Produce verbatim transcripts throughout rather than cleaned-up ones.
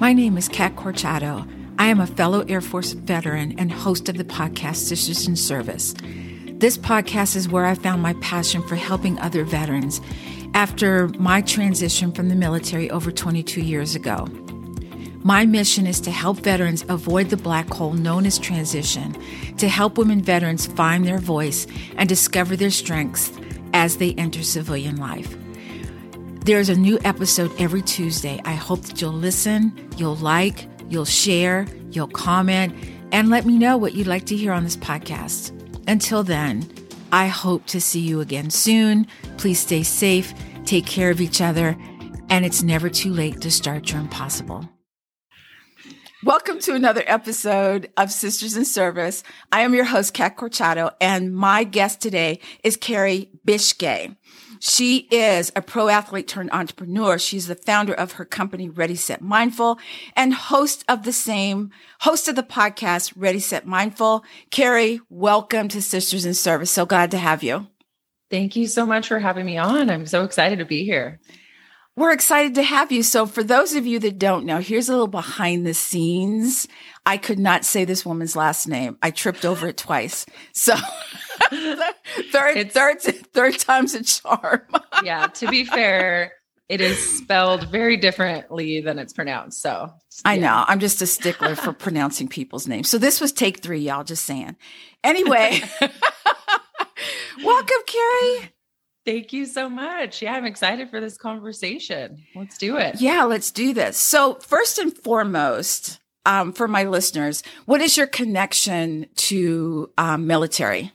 My name is Kat Corchado. I am a fellow Air Force veteran and host of the podcast Sisters in Service. This podcast is where I found my passion for helping other veterans after my transition from the military over twenty-two years ago. My mission is to help veterans avoid the black hole known as transition, to help women veterans find their voice and discover their strengths as they enter civilian life. There is a new episode every Tuesday. I hope that you'll listen, you'll like, you'll share, you'll comment, and let me know what you'd like to hear on this podcast. Until then, I hope to see you again soon. Please stay safe, take care of each other, and it's never too late to start your impossible. Welcome to another episode of Sisters in Service. I am your host, Kat Corchado, and my guest today is Kerri Bicskei. She is a pro athlete turned entrepreneur. She's the founder of her company, Ready Set Mindful, and host of the same, host of the podcast, Ready Set Mindful. Kerri, welcome to Sisters in Service. So glad to have you. Thank you so much for having me on. I'm so excited to be here. We're excited to have you. So for those of you that don't know, here's a little behind the scenes. I could not say this woman's last name. I tripped over it twice. So third, third, third time's a charm. Yeah. To be fair, it is spelled very differently than it's pronounced. So yeah. I know. I'm just a stickler for pronouncing people's names. So this was take three, y'all, just saying. Anyway, welcome, Kerri. Thank you so much. Yeah, I'm excited for this conversation. Let's do it. Yeah, let's do this. So first and foremost, um, for my listeners, what is your connection to um, military?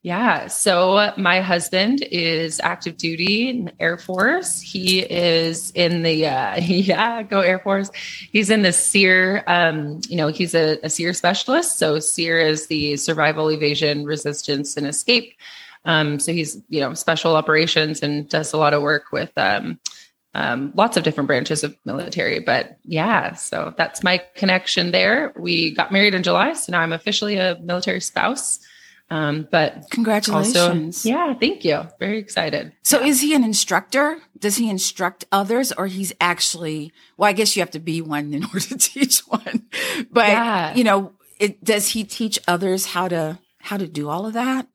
Yeah, so my husband is active duty in the Air Force. He is in the, uh, yeah, go Air Force. He's in the SERE, um, you know, he's a, a SERE specialist. So SERE is the survival, evasion, resistance, and escape. Um, so he's, you know, special operations and does a lot of work with um, um, lots of different branches of military. But yeah, so that's my connection there. We got married in July, so now I'm officially a military spouse. Um, but congratulations! Also, yeah, thank you. Very excited. So, yeah. Is he an instructor? Does he instruct others, or he's actually? Well, I guess you have to be one in order to teach one. But yeah. you know, it, does he teach others how to how to do all of that?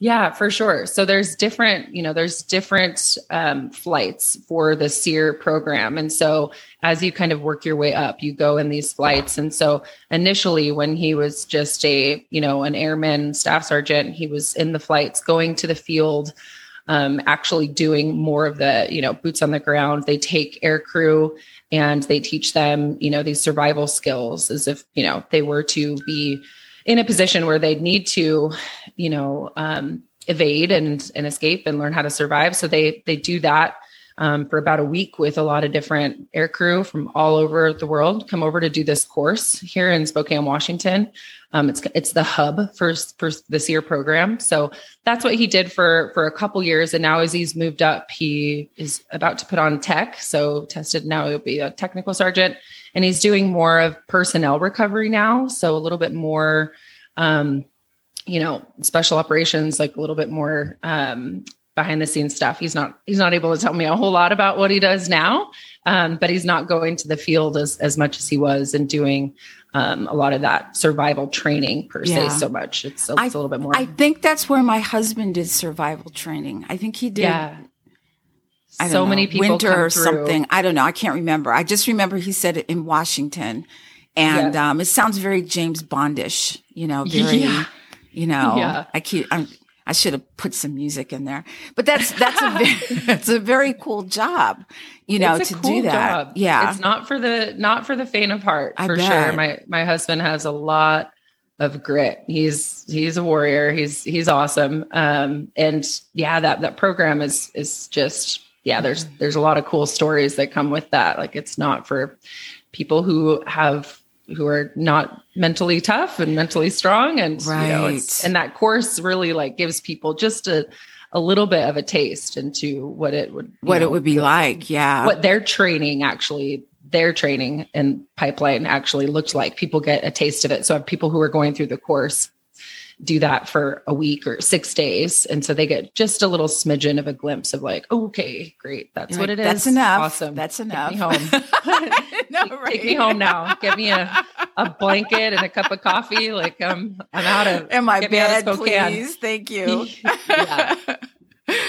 Yeah, for sure. So there's different, you know, there's different um, flights for the SERE program. And so as you kind of work your way up, you go in these flights. And so initially when he was just a, you know, an airman staff sergeant, he was in the flights going to the field, um, actually doing more of the, you know, boots on the ground. They take air crew and they teach them, you know, these survival skills as if, you know, they were to be in a position where they'd need to, you know, um, evade and, and escape and learn how to survive. So they, they do that um, for about a week with a lot of different air crew from all over the world, come over to do this course here in Spokane, Washington. Um, it's, it's the hub for, for the SERE program. So that's what he did for, for a couple years. And now as he's moved up, he is about to put on tech. So tested now, he'll be a technical sergeant. And he's doing more of personnel recovery now. So a little bit more, um, you know, special operations, like a little bit more um, behind the scenes stuff. He's not, he's not able to tell me a whole lot about what he does now, um, but he's not going to the field as, as much as he was and doing um, a lot of that survival training per yeah. se so much. It's, it's I, a little bit more. I think that's where my husband did survival training. I think he did. Yeah. I so know, many people winter come or through. Something. I don't know. I can't remember. I just remember he said it in Washington, and yeah. um, it sounds very James Bondish. You know, very. Yeah. You know, yeah. I keep. I'm, I should have put some music in there, but that's that's a very, that's a very cool job. You know, it's a to cool do that. Job. Yeah, it's not for the not for the faint of heart I for bet. Sure. My my husband has a lot of grit. He's, he's a warrior. He's, he's awesome. Um, and yeah, that that program is is just. Yeah, there's there's a lot of cool stories that come with that. Like it's not for people who have who are not mentally tough and mentally strong, and right. you know, it's, and that course really like gives people just a, a little bit of a taste into what it would what know, it would be like. Yeah, what their training actually their training and pipeline actually looked like. People get a taste of it. So I have people who are going through the course. do that for a week or six days. And so they get just a little smidgen of a glimpse of like, oh, okay, great. That's You're what like, it is. That's enough. Awesome. That's enough. Take me home. No, right? Take me home now. Get me a, a blanket and a cup of coffee. Like I'm, I'm out of, and my bed, please. Thank you. Yeah.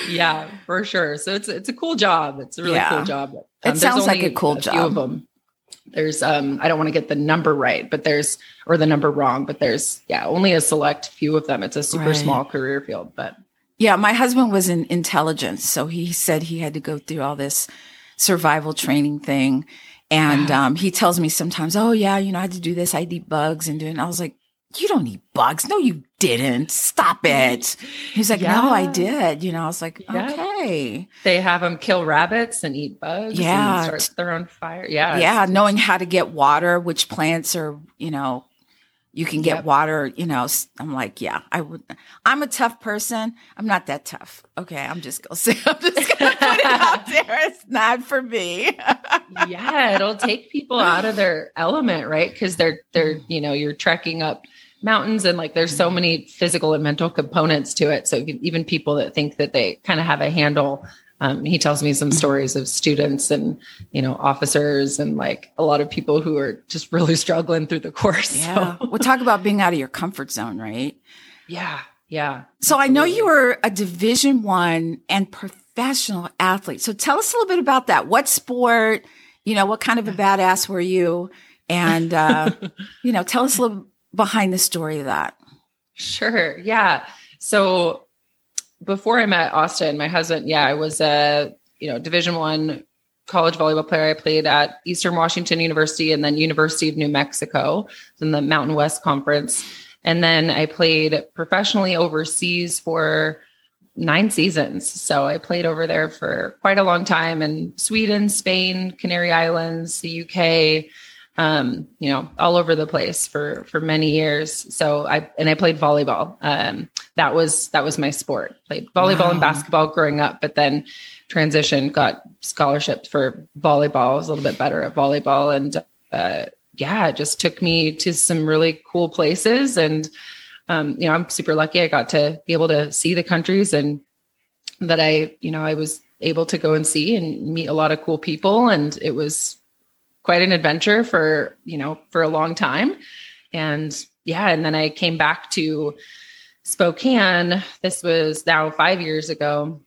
Yeah, for sure. So it's, it's a cool job. It's a really yeah. cool job. Um, it sounds like a cool a job. Few of them. There's, um, I don't want to get the number right, but there's, or the number wrong, but there's, yeah, only a select few of them. It's a super right. small career field, but. Yeah. My husband was in intelligence. So he said he had to go through all this survival training thing. And, um, he tells me sometimes, oh yeah, you know, I had to do this. I eat bugs and doing, I was like, you don't eat bugs. No, you didn't. Stop it. He's like, yeah. no, I did. You know, I was like, yeah. okay. They have them kill rabbits and eat bugs. Yeah. And start their own fire. Yeah. Yeah. Knowing how to get water, which plants are, you know, you can get yep. water, you know, I'm like, yeah, I would, I'm a tough person. I'm not that tough. Okay. I'm just going to say, I'm just going to put it out there. It's not for me. Yeah. It'll take people out of their element, right? Cause they're, they're, you know, you're trekking up mountains and like, there's so many physical and mental components to it. So even people that think that they kind of have a handle, um, he tells me some stories of students and, you know, officers and like a lot of people who are just really struggling through the course. Yeah. So. We'll talk about being out of your comfort zone, right? Yeah. Yeah. So absolutely. I know you were a Division One and professional athlete. So tell us a little bit about that. What sport, you know, what kind of a badass were you? And, uh, you know, tell us a little behind the story of that. Sure. Yeah. So before I met Austin, my husband, yeah, I was a, you know, Division One college volleyball player. I played at Eastern Washington University and then University of New Mexico in the Mountain West Conference. And then I played professionally overseas for nine seasons. So I played over there for quite a long time in Sweden, Spain, Canary Islands, the U K, um, you know, all over the place for, for many years. So I, and I played volleyball. Um, that was, that was my sport. Played volleyball wow. and basketball growing up, but then transitioned, got scholarships for volleyball. I was a little bit better at volleyball. And, uh, yeah, it just took me to some really cool places. And, um, you know, I'm super lucky. I got to be able to see the countries and that I, you know, I was able to go and see and meet a lot of cool people. And it was quite an adventure for, you know, for a long time. And yeah. And then I came back to Spokane. This was now five years ago.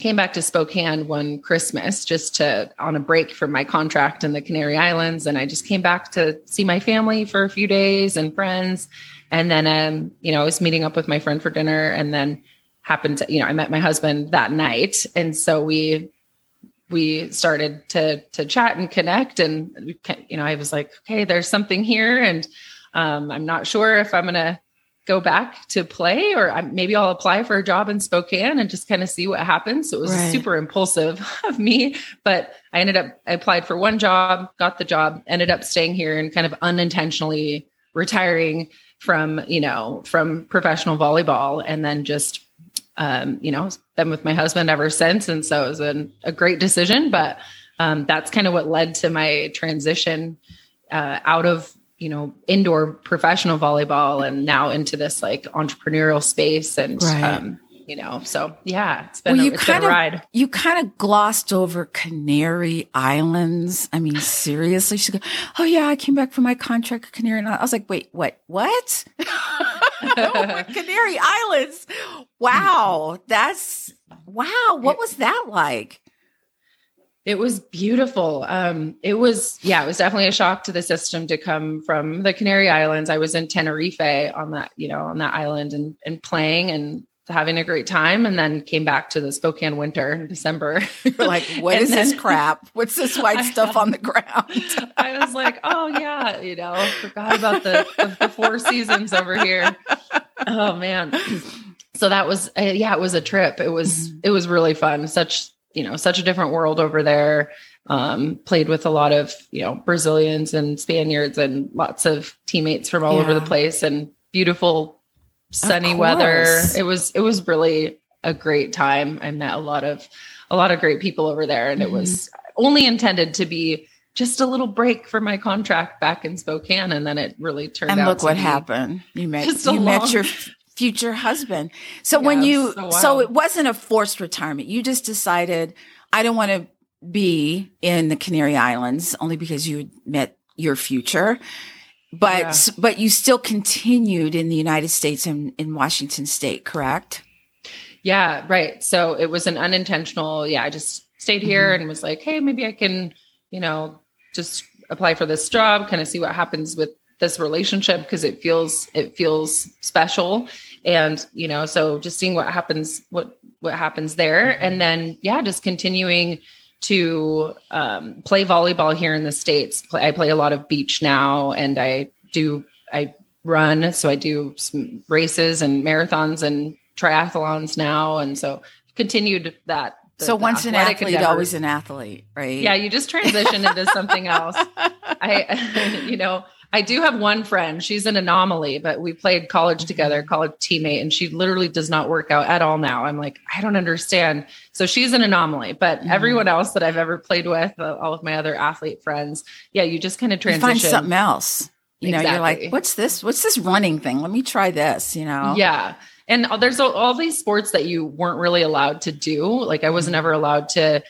Came back to Spokane one Christmas just to, on a break from my contract in the Canary Islands. And I just came back to see my family for a few days and friends. And then, um, you know, I was meeting up with my friend for dinner and then happened to, you know, I met my husband that night. And so we, we started to, to chat and connect and, we, you know, I was like, okay, there's something here. And, um, I'm not sure if I'm going to go back to play or I, maybe I'll apply for a job in Spokane and just kind of see what happens. So it was right. super impulsive of me, but I ended up, I applied for one job, got the job, ended up staying here and kind of unintentionally retiring from, you know, from professional volleyball and then just, um, you know, been with my husband ever since. And so it was an, a great decision, but, um, that's kind of what led to my transition, uh, out of, you know, indoor professional volleyball and now into this like entrepreneurial space. And, right. um, you know, so yeah, it's been, well, a, it's kinda, been a ride. You kind of glossed over Canary Islands. I mean, seriously, she goes, oh yeah, I came back from my contract at Canary Islands. I was like, wait, what, what? Canary Islands. Wow. That's wow. What was that like? It was beautiful. Um, it was, yeah, it was definitely a shock to the system to come from the Canary Islands. I was in Tenerife on that, you know, on that island and, and playing and having a great time. And then came back to the Spokane winter in December. You're like, what is then, this crap? What's this white I, stuff on the ground? I was like, oh yeah. You know, forgot about the, the, the four seasons over here. Oh man. So that was, uh, yeah, it was a trip. It was, mm-hmm. it was really fun. Such, you know, such a different world over there. Um, played with a lot of, you know, Brazilians and Spaniards and lots of teammates from all yeah. over the place and beautiful sunny weather. It was, it was really a great time. I met a lot of, a lot of great people over there and mm-hmm. it was only intended to be just a little break for my contract back in Spokane. And then it really turned and out. And look what be happened. You met, you long- met your future husband. So yes, when you, so, wow. so it wasn't a forced retirement. You just decided, I don't want to be in the Canary Islands, only because you met your future, but, yeah. but you still continued in the United States and in Washington State, correct? Yeah. Right. So it was an unintentional, yeah, I just stayed here mm-hmm. and was like, hey, maybe I can, you know, just apply for this job, kind of see what happens with this relationship, because it feels, it feels special. And, you know, so just seeing what happens, what, what happens there. Mm-hmm. And then, yeah, just continuing to um, play volleyball here in the States. Play, I play a lot of beach now, and I do, I run. So I do some races and marathons and triathlons now. And so continued that. The, so the once an athlete, endeavor. Always an athlete, right? Yeah. You just transition into something else. I, you know, I do have one friend, she's an anomaly, but we played college together, college teammate, and she literally does not work out at all now. I'm like, I don't understand. So she's an anomaly, but mm-hmm. everyone else that I've ever played with, uh, all of my other athlete friends. Yeah. You just kind of transition. You find something else, you exactly. know, you're like, what's this, what's this running thing? Let me try this, you know? Yeah. And there's all, all these sports that you weren't really allowed to do. Like I was mm-hmm. never allowed to,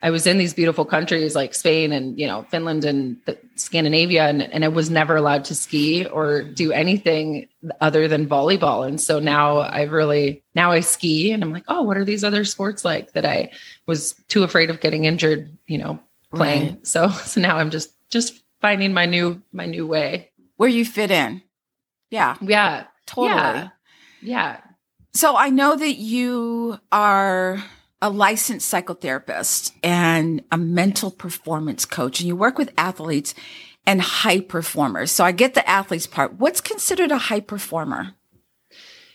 I was in these beautiful countries like Spain and, you know, Finland and the, Scandinavia, and, and I was never allowed to ski or do anything other than volleyball. And so now I really, now I ski, and I'm like, oh, what are these other sports like that I was too afraid of getting injured, you know, playing. Right. So, so now I'm just, just finding my new, my new way. Where you fit in. Yeah. Yeah. Totally. Yeah. yeah. So I know that you are a licensed psychotherapist and a mental performance coach, and you work with athletes and high performers. So I get the athletes part. What's considered a high performer?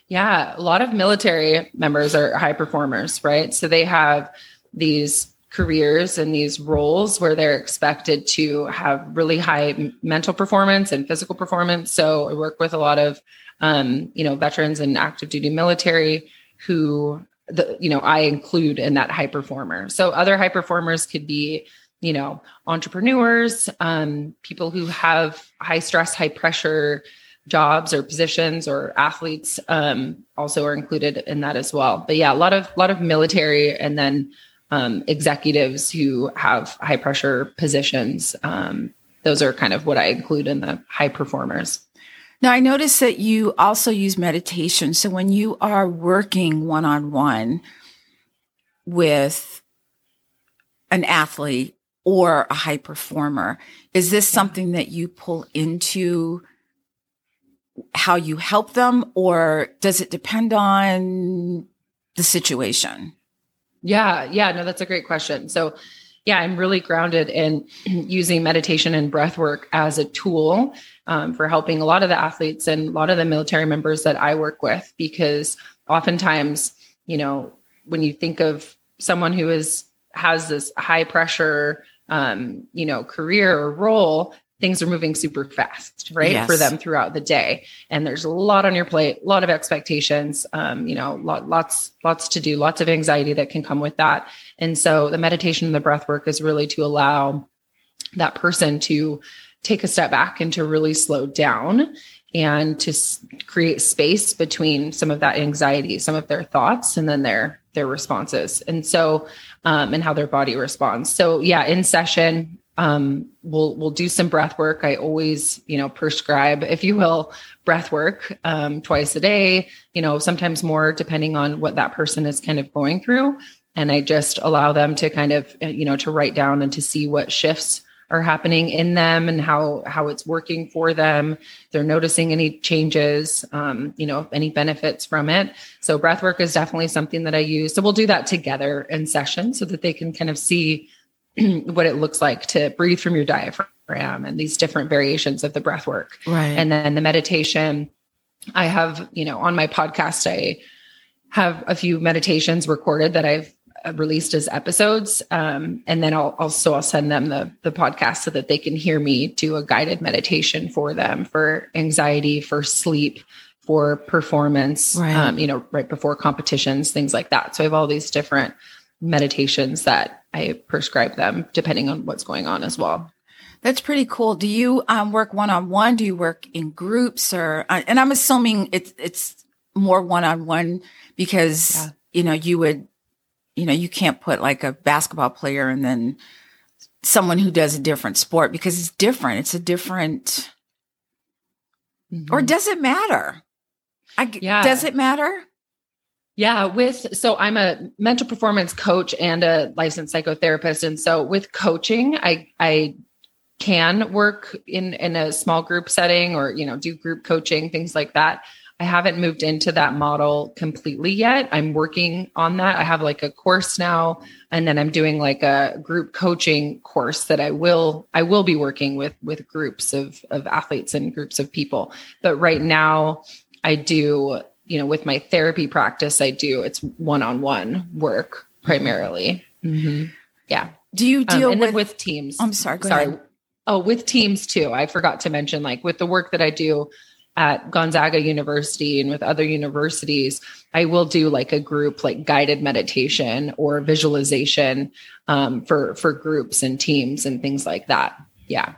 Yeah. A lot of military members are high performers, right? So they have these careers and these roles where they're expected to have really high mental performance and physical performance. So I work with a lot of, um, you know, veterans and active duty military who, the, you know, I include in that high performer. So other high performers could be, you know, entrepreneurs, um, people who have high stress, high pressure jobs or positions, or athletes, um, also are included in that as well. But yeah, a lot of, a lot of military, and then, um, executives who have high pressure positions. Um, those are kind of what I include in the high performers. Now, I noticed that you also use meditation. So when you are working one-on-one with an athlete or a high performer, is this something that you pull into how you help them, or does it depend on the situation? Yeah. Yeah. No, that's a great question. So yeah, I'm really grounded in using meditation and breath work as a tool um, for helping a lot of the athletes and a lot of the military members that I work with, because oftentimes, you know, when you think of someone who is, has this high pressure, um, you know, career or role, things are moving super fast, right? Yes. For them throughout the day. And there's a lot on your plate, a lot of expectations, um, you know, lot, lots, lots to do, lots of anxiety that can come with that. And so the meditation and the breath work is really to allow that person to take a step back and to really slow down and to s- create space between some of that anxiety, some of their thoughts, and then their, their responses. And so, um, and how their body responds. So yeah, in session, Um, we'll, we'll do some breath work. I always, you know, prescribe, if you will, breath work, um, twice a day, you know, sometimes more, depending on what that person is kind of going through. And I just allow them to kind of, you know, to write down and to see what shifts are happening in them and how, how it's working for them. They're noticing any changes, um, you know, any benefits from it. So breath work is definitely something that I use. So we'll do that together in session so that they can kind of see what it looks like to breathe from your diaphragm and these different variations of the breath work. Right. And then the meditation, I have, you know, on my podcast, I have a few meditations recorded that I've released as episodes. Um, and then I'll also, I'll send them the, the podcast so that they can hear me do a guided meditation for them, for anxiety, for sleep, for performance, right. um, you know, right before competitions, things like that. So I have all these different meditations that I prescribe them depending on what's going on as well. That's pretty cool. Do you um, work one-on-one? Do you work in groups, or, uh, and I'm assuming it's, it's more one-on-one because, yeah. you know, you would, you know, you can't put like a basketball player and then someone who does a different sport because it's different. It's a different, mm-hmm. or does it matter? I, yeah. Does it matter? Yeah. With, so I'm a mental performance coach and a licensed psychotherapist. And so with coaching, I, I can work in, in a small group setting or, you know, do group coaching, things like that. I haven't moved into that model completely yet. I'm working on that. I have like a course now, and then I'm doing like a group coaching course that I will, I will be working with, with groups of, of athletes and groups of people. But right now I do, you know, with my therapy practice, I do, it's one-on-one work primarily. Mm-hmm. Yeah. Do you deal um, and with, then with teams? I'm sorry. Sorry. Ahead. Oh, with teams too. I forgot to mention, like with the work that I do at Gonzaga University and with other universities, I will do like a group, like guided meditation or visualization um, for, for groups and teams and things like that. Yeah.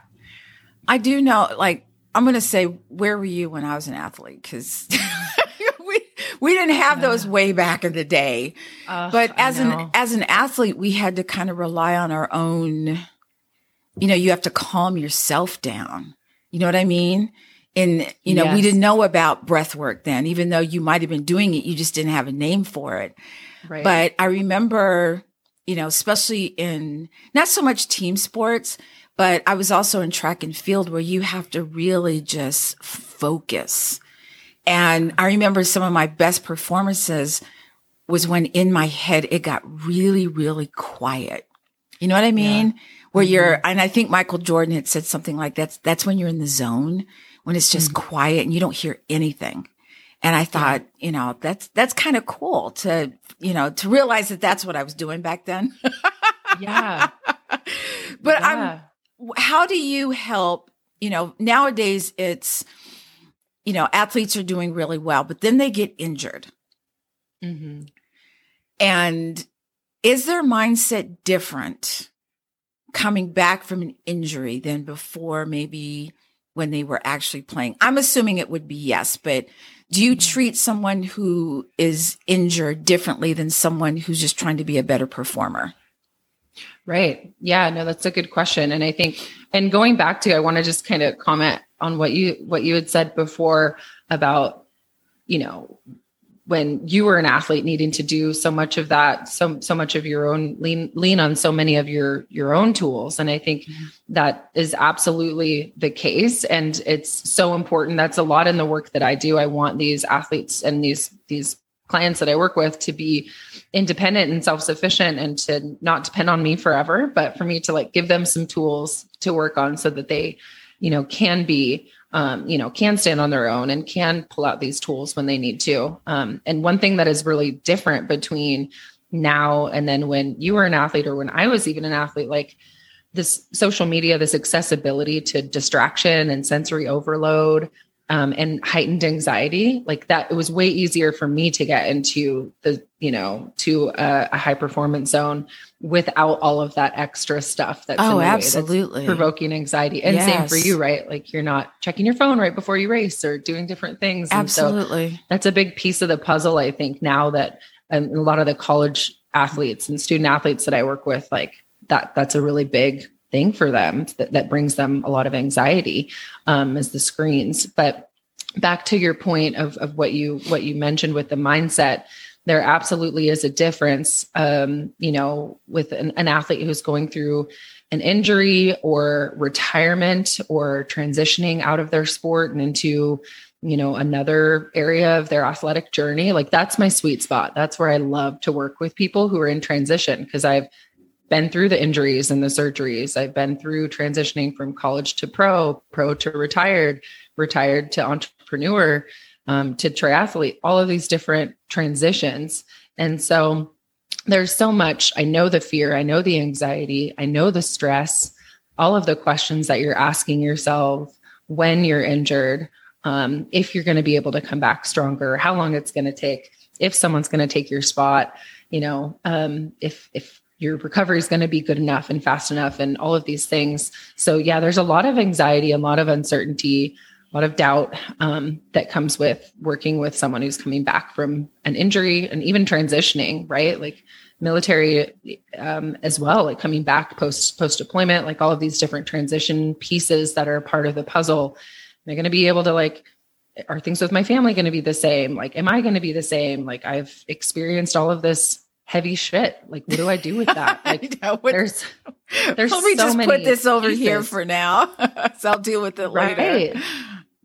I do know, like, I'm going to say, where were you when I was an athlete? Because we, we didn't have those way back in the day, uh, but as an, as an athlete, we had to kind of rely on our own, you know, you have to calm yourself down. You know what I mean? And, you know, yes. we didn't know about breath work then, even though you might have been doing it, you just didn't have a name for it. Right. But I remember, you know, especially in not so much team sports, but I was also in track and field where you have to really just focus. And I remember some of my best performances was when in my head, it got really, really quiet. You know what I mean? Yeah. Where mm-hmm. you're, and I think Michael Jordan had said something like that's, that's when you're in the zone. When it's just mm-hmm. quiet and you don't hear anything. And I thought, yeah. you know, that's, that's kind of cool to, you know, to realize that that's what I was doing back then. yeah. But yeah. I'm, how do you help, you know, nowadays it's, you know, athletes are doing really well, but then they get injured. Mm-hmm. And is their mindset different coming back from an injury than before maybe when they were actually playing? I'm assuming it would be yes, but do you treat someone who is injured differently than someone who's just trying to be a better performer? Right. Yeah, no, that's a good question. And I think, and going back to, I want to just kind of comment on what you, what you had said before about, you know, when you were an athlete needing to do so much of that, so, so much of your own lean, lean on so many of your, your own tools. And I think mm-hmm. that is absolutely the case. And it's so important. That's a lot in the work that I do. I want these athletes and these, these clients that I work with to be independent and self-sufficient and to not depend on me forever, but for me to like give them some tools to work on so that they, you know, can be, Um, you know, can stand on their own and can pull out these tools when they need to. Um, and one thing that is really different between now and then when you were an athlete or when I was even an athlete, like this social media, this accessibility to distraction and sensory overload um, and heightened anxiety, like that, it was way easier for me to get into the, you know, to a, a high performance zone without all of that extra stuff that's, oh, in the absolutely. Way that's provoking anxiety. And yes. same for you, right? Like you're not checking your phone right before you race or doing different things. And absolutely. So that's a big piece of the puzzle. I think now that um, a lot of the college athletes and student athletes that I work with, like that, that's a really big thing for them that, that brings them a lot of anxiety um, is the screens. But back to your point of, of what you, what you mentioned with the mindset, there absolutely is a difference, um, you know, with an, an athlete who's going through an injury or retirement or transitioning out of their sport and into, you know, another area of their athletic journey. Like that's my sweet spot. That's where I love to work with people who are in transition because I've been through the injuries and the surgeries. I've been through transitioning from college to pro, pro to retired, retired to entrepreneur, Um, to triathlete, all of these different transitions. And so there's so much, I know the fear, I know the anxiety, I know the stress, all of the questions that you're asking yourself when you're injured, um, if you're going to be able to come back stronger, how long it's going to take, if someone's going to take your spot, you know, um, if, if your recovery is going to be good enough and fast enough and all of these things. So yeah, there's a lot of anxiety, a lot of uncertainty a lot of doubt um, that comes with working with someone who's coming back from an injury and even transitioning, right? Like military um, as well, like coming back post post deployment, like all of these different transition pieces that are part of the puzzle. Am I going to be able to like, are things with my family going to be the same? Like, am I going to be the same? Like, I've experienced all of this heavy shit. Like, what do I do with that? Like, know, what, there's, there's so many. Let me just put this over pieces. Here for now. So I'll deal with it right, later.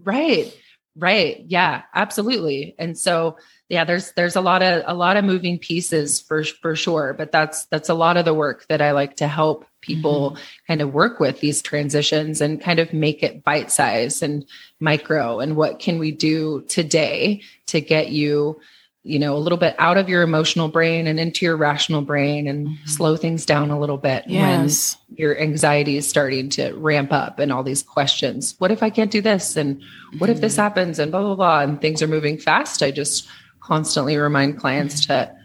Right. Right. Yeah, absolutely. And so, yeah, there's, there's a lot of, a lot of moving pieces for, for sure. But that's, that's a lot of the work that I like to help people mm-hmm. kind of work with these transitions and kind of make it bite size and micro. And what can we do today to get you, you know, a little bit out of your emotional brain and into your rational brain and mm-hmm. slow things down a little bit yes. when your anxiety is starting to ramp up and all these questions. What if I can't do this? And what mm-hmm. if this happens and blah, blah, blah, and things are moving fast. I just constantly remind clients mm-hmm. to,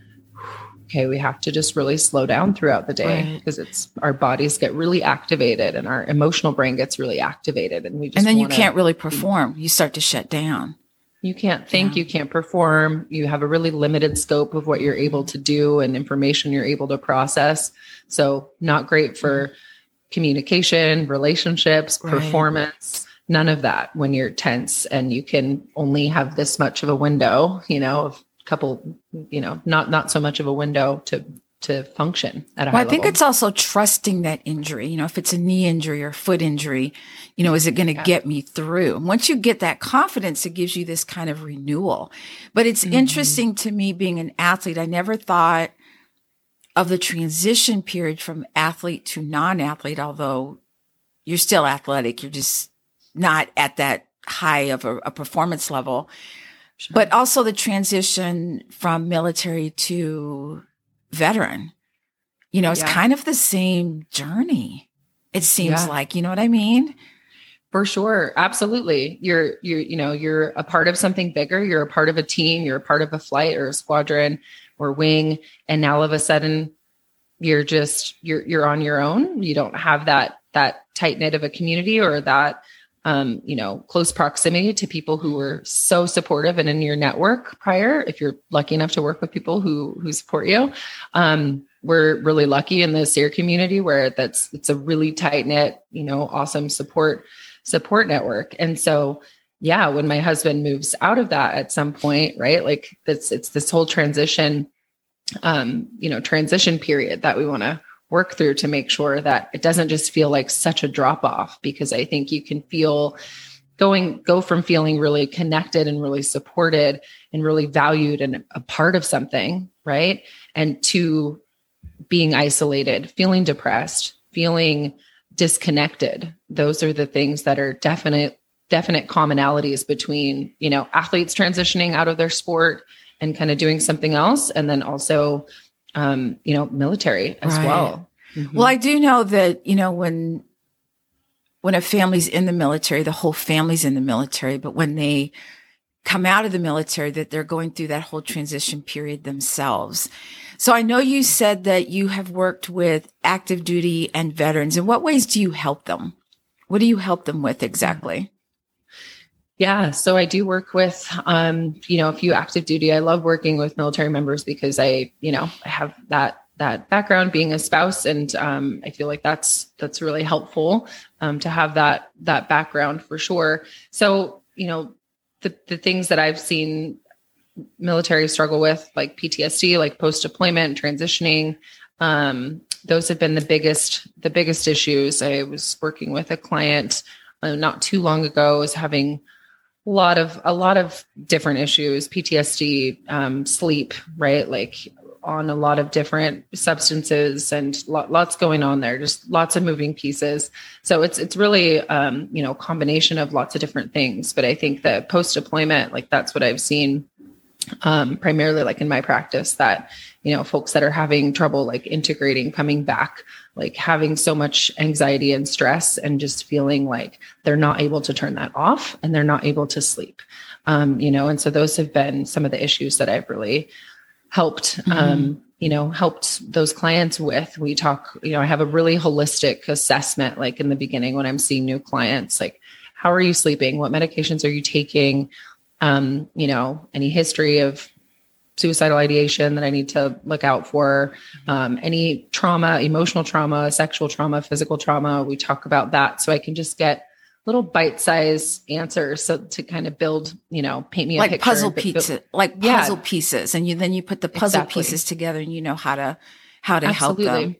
okay, we have to just really slow down throughout the day because right. it's our bodies get really activated and our emotional brain gets really activated. And we just, and then wanna, you can't really perform. You start to shut down. You can't think, yeah. you can't perform. You have a really limited scope of what you're able to do and information you're able to process. So not great for communication, relationships, right. performance, none of that when you're tense and you can only have this much of a window, you know, of a couple, you know, not, not so much of a window to, to function at a well, high level. I think it's also trusting that injury. You know, if it's a knee injury or foot injury, you know, is it going to yeah. get me through? And once you get that confidence, it gives you this kind of renewal. But it's mm-hmm. interesting to me being an athlete. I never thought of the transition period from athlete to non-athlete, although you're still athletic. You're just not at that high of a, a performance level. Sure. But also the transition from military to veteran, you know, it's yeah. kind of the same journey. It seems yeah. like, you know what I mean? For sure. Absolutely. You're, you're, you know, you're a part of something bigger. You're a part of a team. You're a part of a flight or a squadron or wing. And now all of a sudden you're just, you're, you're on your own. You don't have that, that tight knit of a community or that, um, you know, close proximity to people who were so supportive and in your network prior, if you're lucky enough to work with people who, who support you. Um, we're really lucky in the SERE community where that's, it's a really tight knit, you know, awesome support, support network. And so, yeah, when my husband moves out of that at some point, right, like that's, it's this whole transition, um, you know, transition period that we want to work through to make sure that it doesn't just feel like such a drop off, because I think you can feel going, go from feeling really connected and really supported and really valued and a part of something, right? And to being isolated, feeling depressed, feeling disconnected. Those are the things that are definite, definite commonalities between, you know, athletes transitioning out of their sport and kind of doing something else. And then also, Um, you know, military as right. well. Mm-hmm. Well, I do know that, you know, when, when a family's in the military, the whole family's in the military, but when they come out of the military, that they're going through that whole transition period themselves. So I know you said that you have worked with active duty and veterans. In what ways do you help them? What do you help them with exactly? Yeah. So I do work with, um, you know, a few active duty. I love working with military members because I, you know, I have that, that background being a spouse. And, um, I feel like that's, that's really helpful, um, to have that, that background for sure. So, you know, the, the things that I've seen military struggle with, like P T S D, like post-deployment, transitioning, um, those have been the biggest, the biggest issues. I was working with a client uh, not too long ago, was having A lot of a lot of different issues, P T S D, um, sleep, right? Like on a lot of different substances and lo- lots going on there, just lots of moving pieces. So it's it's really um, you know, a combination of lots of different things. But I think that post deployment, like that's what I've seen um, primarily, like in my practice, that you know folks that are having trouble like integrating, coming back, like having so much anxiety and stress and just feeling like they're not able to turn that off and they're not able to sleep. Um, you know, and so those have been some of the issues that I've really helped, mm-hmm. um, you know, helped those clients with. We talk, you know, I have a really holistic assessment, like in the beginning when I'm seeing new clients, like how are you sleeping? What medications are you taking? Um, you know, any history of suicidal ideation that I need to look out for, um, any trauma, emotional trauma, sexual trauma, physical trauma. We talk about that. So I can just get little bite-sized answers so to kind of build, you know, paint me a like picture. Puzzle pieces, build, like puzzle yeah. pieces. And you, then you put the puzzle exactly. pieces together and you know how to, how to Absolutely. help them.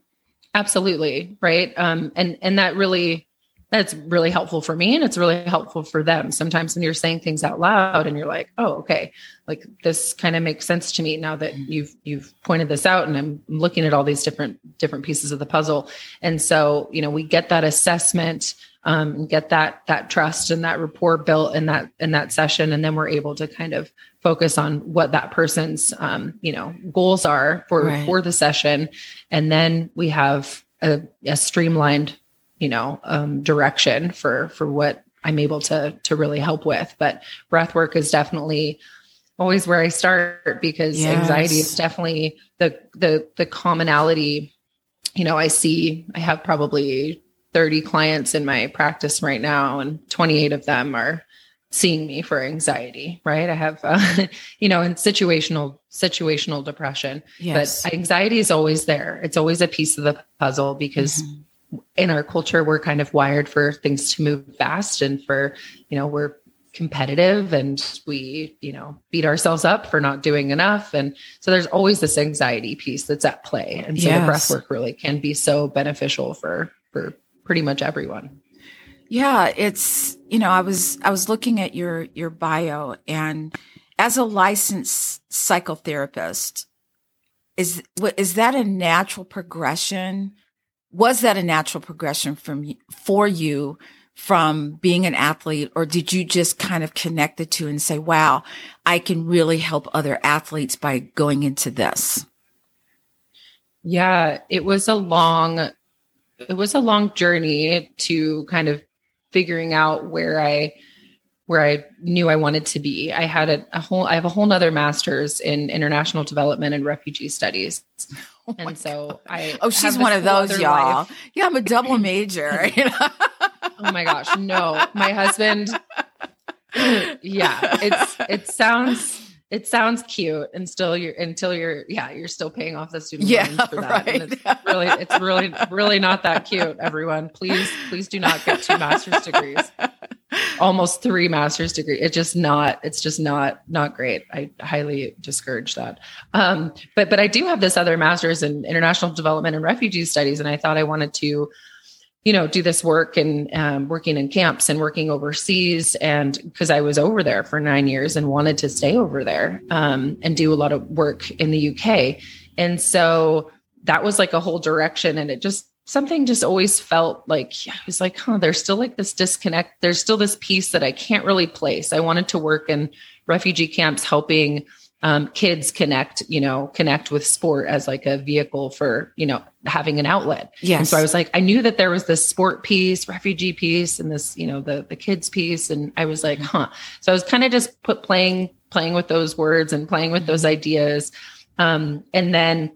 Absolutely. Right. Um, and, and that really, that's really helpful for me and it's really helpful for them. Sometimes when you're saying things out loud and you're like, oh, okay, like this kind of makes sense to me now that you've, you've pointed this out and I'm looking at all these different, different pieces of the puzzle. And so, you know, we get that assessment, um, and get that, that trust and that rapport built in that, in that session. And then we're able to kind of focus on what that person's, um, you know, goals are for, right. for the session. And then we have a, a streamlined you know, um, direction for, for what I'm able to, to really help with. But breath work is definitely always where I start because yes. anxiety is definitely the, the, the commonality, you know, I see, I have probably thirty clients in my practice right now and twenty-eight of them are seeing me for anxiety, right? I have, uh, you know, in situational, situational depression, yes. but anxiety is always there. It's always a piece of the puzzle because mm-hmm. in our culture, we're kind of wired for things to move fast and for, you know, we're competitive and we, you know, beat ourselves up for not doing enough. And so there's always this anxiety piece that's at play. And so yes. the breath work really can be so beneficial for, for pretty much everyone. Yeah. It's, you know, I was, I was looking at your, your bio and as a licensed psychotherapist, is, is that a natural progression? Was that a natural progression from for you from being an athlete, or did you just kind of connect the two and say, wow, I can really help other athletes by going into this? Yeah, it was a long, it was a long journey to kind of figuring out where I, where I knew I wanted to be. I had a, a whole, I have a whole nother master's in international development and refugee studies. Oh and so God. I, oh, she's one of those y'all. Life. Yeah. I'm a double major. You know? Oh my gosh. No, my husband. Yeah. It's, it sounds, it sounds cute and still you're, until you're, yeah, you're still paying off the student yeah, loans for that. Right. And it's really, it's really, really not that cute. Everyone, please, please do not get two master's degrees, almost three master's degree. It just not, it's just not, not great. I highly discourage that. Um, but, but I do have this other master's in international development and refugee studies. And I thought I wanted to, you know, do this work and, um, working in camps and working overseas. And cause I was over there for nine years and wanted to stay over there, um, and do a lot of work in the U K. And so that was like a whole direction. And it just, something just always felt like, I was like, huh, there's still like this disconnect. There's still this piece that I can't really place. I wanted to work in refugee camps, helping, um, kids connect, you know, connect with sport as like a vehicle for, you know, having an outlet. Yes. And so I was like, I knew that there was this sport piece, refugee piece, and this, you know, the, the kids piece. And I was like, huh. So I was kind of just put playing, playing with those words and playing with those ideas. Um, and then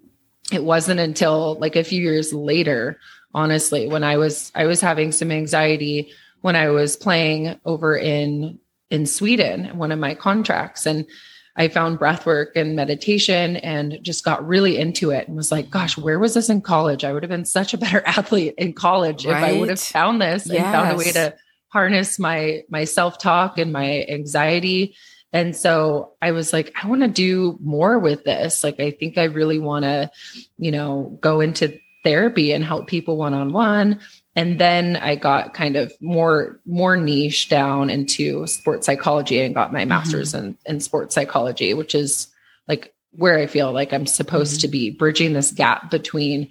it wasn't until like a few years later, honestly, when I was, I was having some anxiety when I was playing over in, in Sweden, one of my contracts. And I found breath work and meditation and just got really into it and was like, gosh, where was this in college? I would have been such a better athlete in college right? if I would have found this yes. and found a way to harness my, my self-talk and my anxiety. And so I was like, I want to do more with this. Like, I think I really want to, you know, go into therapy and help people one-on-one. And then I got kind of more, more niche down into sports psychology and got my master's mm-hmm. in, in sports psychology, which is like where I feel like I'm supposed mm-hmm. to be, bridging this gap between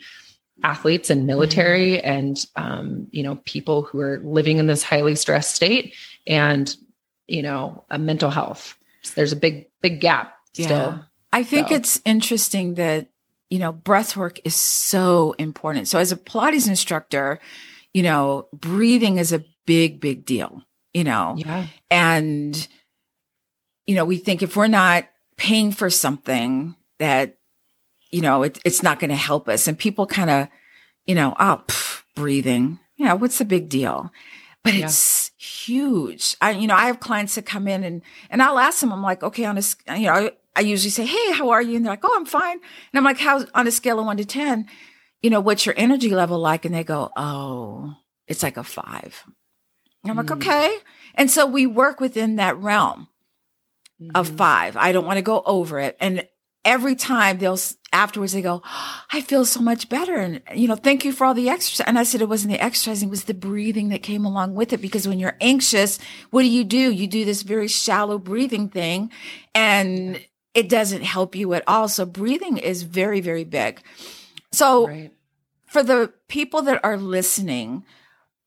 athletes and military mm-hmm. and, um, you know, people who are living in this highly stressed state and, you know, a mental health. There's a big, big gap still. Yeah. I think so. It's interesting that, you know, breath work is so important. So as a Pilates instructor, you know, breathing is a big, big deal, you know, yeah. and, you know, we think if we're not paying for something that, you know, it, it's not going to help us. And people kind of, you know, oh, pff, breathing. Yeah. What's the big deal? But yeah. It's huge. I, you know, I have clients that come in and, and I'll ask them, I'm like, okay, on a, you know, I, I usually say, hey, how are you? And they're like, oh, I'm fine. And I'm like, how, on a scale of one to ten, you know, what's your energy level like? And they go, oh, it's like a five. And I'm mm. like, okay. And so we work within that realm mm-hmm. of five. I don't want to go over it. And every time they'll, afterwards they go, oh, I feel so much better. And, you know, thank you for all the exercise. And I said, it wasn't the exercising, it was the breathing that came along with it. Because when you're anxious, what do you do? You do this very shallow breathing thing and it doesn't help you at all. So breathing is very, very big. So right. for the people that are listening,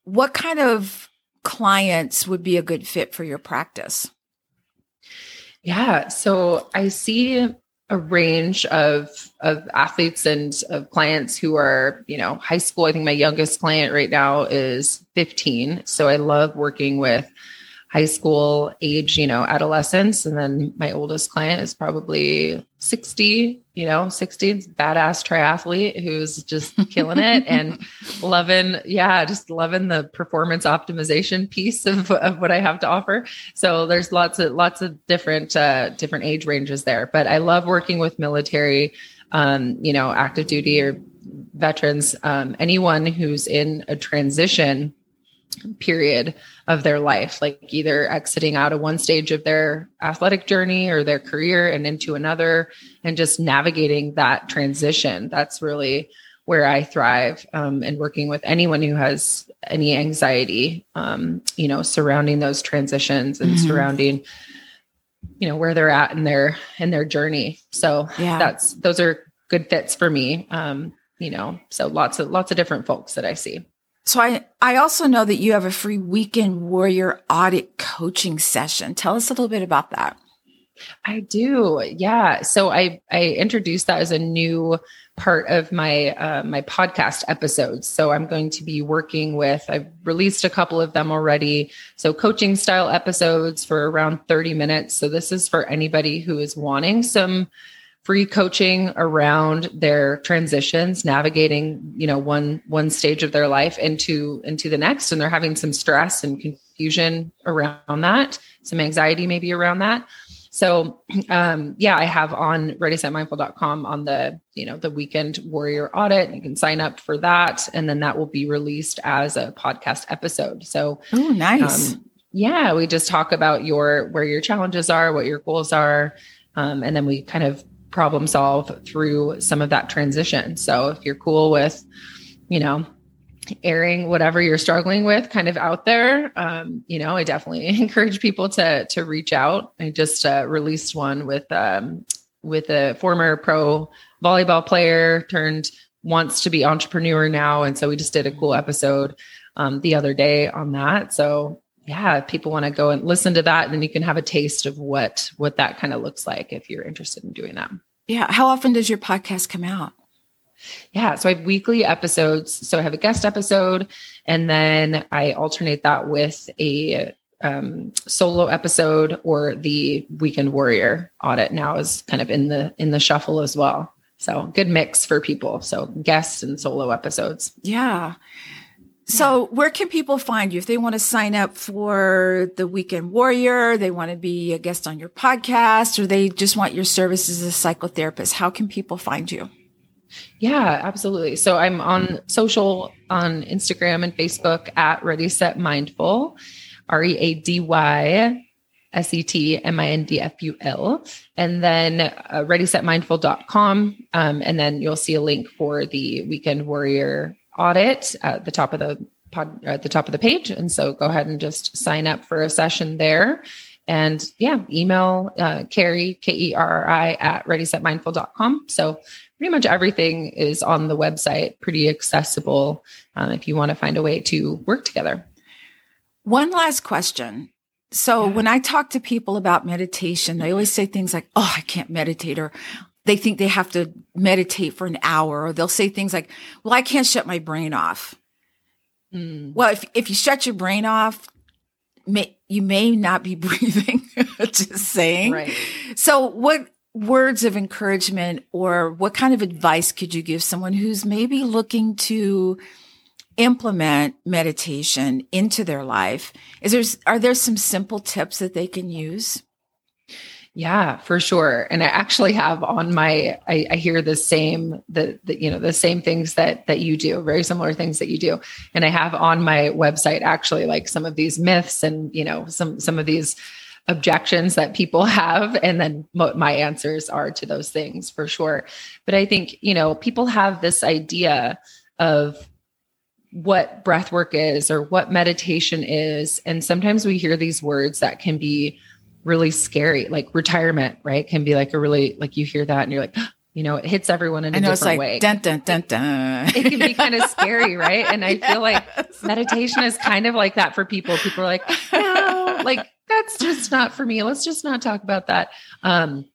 what kind of clients would be a good fit for your practice? Yeah. So I see a range of, of athletes and of clients who are, you know, high school. I think my youngest client right now is fifteen. So I love working with high school age, you know, adolescents. And then my oldest client is probably sixty, you know, sixteen, badass triathlete who's just killing it and loving, yeah, just loving the performance optimization piece of, of what I have to offer. So there's lots of, lots of different, uh, different age ranges there, but I love working with military, um, you know, active duty or veterans, um, anyone who's in a transition period of their life, like either exiting out of one stage of their athletic journey or their career and into another, and just navigating that transition. That's really where I thrive. Um, and working with anyone who has any anxiety, um, you know, surrounding those transitions and mm-hmm. surrounding, you know, where they're at in their, in their journey. So yeah. that's, those are good fits for me. Um, you know, so lots of, lots of different folks that I see. So I, I also know that you have a free weekend warrior audit coaching session. Tell us a little bit about that. I do. Yeah. So I, I introduced that as a new part of my, uh, my podcast episodes. So I'm going to be working with, I've released a couple of them already. So coaching style episodes for around thirty minutes. So this is for anybody who is wanting some free coaching around their transitions, navigating, you know, one, one stage of their life into, into the next. And they're having some stress and confusion around that, some anxiety maybe around that. So, um, yeah, I have on ready set mindful dot com on the, you know, the weekend warrior audit, you can sign up for that. And then that will be released as a podcast episode. So, oh, nice. Um, yeah. We just talk about your, where your challenges are, what your goals are. Um, and then we kind of problem solve through some of that transition. So if you're cool with, you know, airing whatever you're struggling with kind of out there, um, you know, I definitely encourage people to, to reach out. I just uh, released one with, um, with a former pro volleyball player turned wants to be entrepreneur now. And so we just did a cool episode, um, the other day on that. So yeah, if people want to go and listen to that, and then you can have a taste of what, what that kind of looks like if you're interested in doing that. Yeah. How often does your podcast come out? Yeah. So I have weekly episodes. So I have a guest episode, and then I alternate that with a um, solo episode, or the weekend warrior audit now is kind of in the, in the shuffle as well. So good mix for people. So guests and solo episodes. Yeah. So where can people find you if they want to sign up for the Weekend Warrior, they want to be a guest on your podcast, or they just want your services as a psychotherapist? How can people find you? Yeah, absolutely. So I'm on social, on Instagram and Facebook at Ready Set Mindful, R E A D Y S E T M I N D F U L, and then uh, ready set mindful dot com. Um, and then you'll see a link for the Weekend Warrior audit at the top of the pod, at the top of the page. And so go ahead and just sign up for a session there, and yeah, email, uh, Kerri, K E R R I at ready set mindful dot com. So pretty much everything is on the website, pretty accessible. Um, if you want to find a way to work together. One last question. So yeah. when I talk to people about meditation, they always say things like, oh, I can't meditate, or they think they have to meditate for an hour, or they'll say things like, well, I can't shut my brain off. Mm. Well, if, if you shut your brain off, may, you may not be breathing, just saying. Right. So what words of encouragement or what kind of advice could you give someone who's maybe looking to implement meditation into their life, is there, are there some simple tips that they can use? Yeah, for sure. And I actually have on my, I, I hear the same, the, the, you know, the same things that, that you do, very similar things that you do. And I have on my website, actually, like some of these myths and, you know, some, some of these objections that people have. And then mo- my answers are to those things for sure. But I think, you know, people have this idea of what breath work is or what meditation is. And sometimes we hear these words that can be really scary, like retirement, right? Can be like a really, like you hear that and you're like, you know, it hits everyone in a I know, different it's like, way. Dun, dun, dun, dun. It, it can be kind of scary, right? And I yes. feel like meditation is kind of like that for people. People are like, no, like that's just not for me. Let's just not talk about that. Um,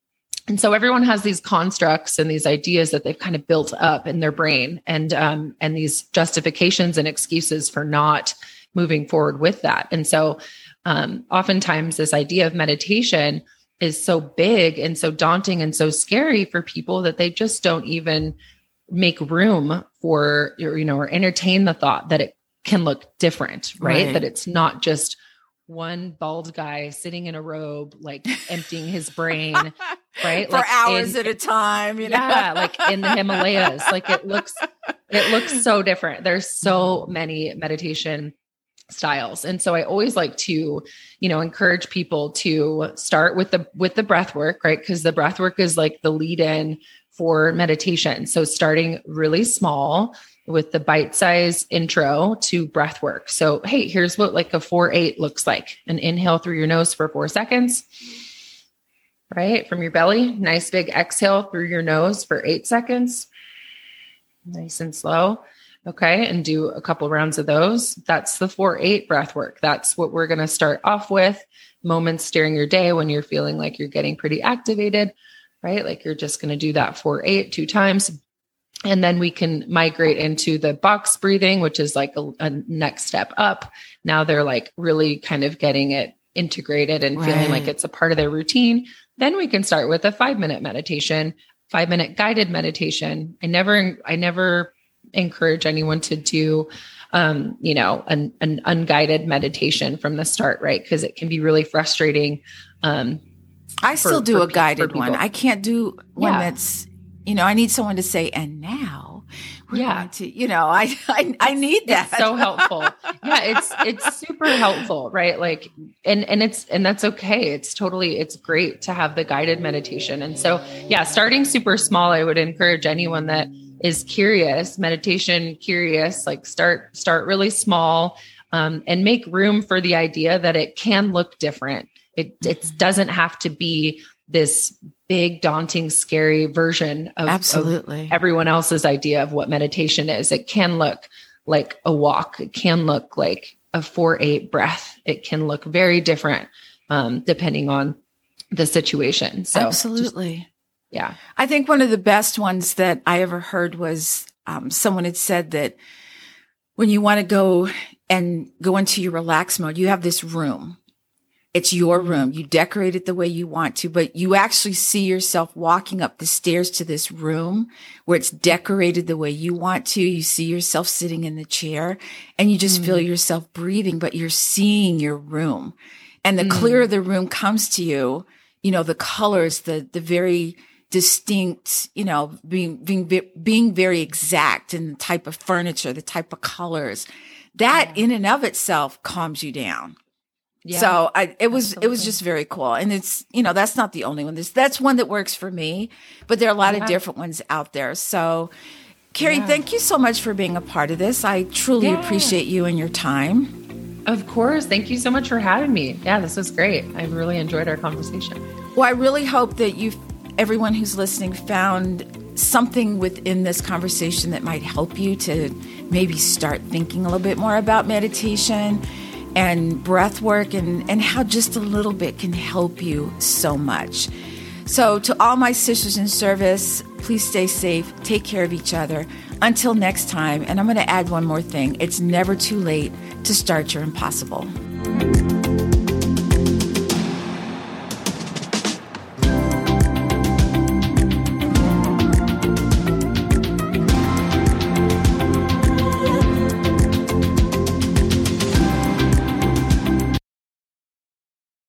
and so everyone has these constructs and these ideas that they've kind of built up in their brain and, um, and these justifications and excuses for not moving forward with that. And so Um, oftentimes this idea of meditation is so big and so daunting and so scary for people that they just don't even make room for, you know, or entertain the thought that it can look different, right? right. That it's not just one bald guy sitting in a robe, like emptying his brain, right? For like hours in, at a time, you know? Yeah, like in the Himalayas, like it looks, it looks so different. There's so many meditation styles. And so I always like to, you know, encourage people to start with the, with the breath work, right? Because the breath work is like the lead in for meditation. So starting really small with the bite-sized intro to breath work. So, hey, here's what like a four, eight looks like. An inhale through your nose for four seconds, right? From your belly, nice big exhale through your nose for eight seconds, nice and slow. Okay. And do a couple rounds of those. That's the four, eight breath work. That's what we're going to start off with. Moments during your day when you're feeling like you're getting pretty activated, right? Like you're just going to do that four, eight, two times. And then we can migrate into the box breathing, which is like a, a next step up. Now they're like really kind of getting it integrated and right. feeling like it's a part of their routine. Then we can start with a five minute meditation, five minute guided meditation. I never, I never, encourage anyone to do, um, you know, an, an unguided meditation from the start, right? Because it can be really frustrating. Um, I for, still do a pe- guided one. I can't do one yeah. that's, you know, I need someone to say, and now we're yeah. going to, you know, I, I, I need that. It's so helpful. yeah. It's, it's super helpful, right? Like, and, and it's, and that's okay. It's totally, it's great to have the guided meditation. And so, yeah, starting super small, I would encourage anyone that is curious, meditation curious, like start, start really small, um, and make room for the idea that it can look different. It it doesn't have to be this big, daunting, scary version of, Absolutely. of everyone else's idea of what meditation is. It can look like a walk. It can look like a four, eight breath. It can look very different, um, depending on the situation. So Absolutely. Just, Yeah. I think one of the best ones that I ever heard was um, someone had said that when you want to go and go into your relaxed mode, you have this room. It's your room. You decorate it the way you want to, but you actually see yourself walking up the stairs to this room where it's decorated the way you want to. You see yourself sitting in the chair and you just mm. feel yourself breathing, but you're seeing your room. And the mm. clearer the room comes to you, you know, the colors, the the very distinct, you know, being, being, being very exact in the type of furniture, the type of colors that yeah. in and of itself calms you down. Yeah, so I, it was, absolutely. it was just very cool. And it's, you know, that's not the only one. There's, that's one that works for me, but there are a lot yeah. of different ones out there. So Kerri, yeah. thank you so much for being a part of this. I truly yeah. appreciate you and your time. Of course. Thank you so much for having me. Yeah, this was great. I really enjoyed our conversation. Well, I really hope that you've, everyone who's listening found something within this conversation that might help you to maybe start thinking a little bit more about meditation and breath work and, and how just a little bit can help you so much. So to all my sisters in service, please stay safe, take care of each other. Until next time, and I'm going to add one more thing. It's never too late to start your impossible.